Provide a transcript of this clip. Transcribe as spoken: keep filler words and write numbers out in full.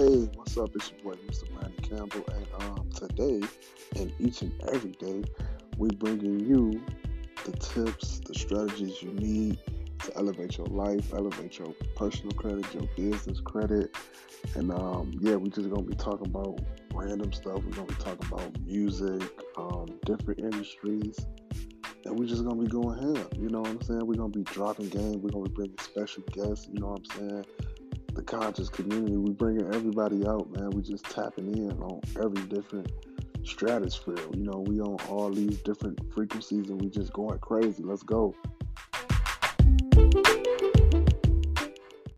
Hey, what's up? It's your boy, Mister Manny Campbell, and um, today and each and every day, we bringing you the tips, the strategies you need to elevate your life, elevate your personal credit, your business credit, and um, yeah, we just gonna be talking about random stuff. We're gonna be talking about music, um, different industries, and we're just gonna be going ham. You know what I'm saying? We're gonna be dropping game. We're gonna be bringing special guests. You know what I'm saying? The conscious community, we bringing everybody out, man. We just tapping in on every different stratosphere. You know, we on all these different frequencies and we just going crazy. Let's go.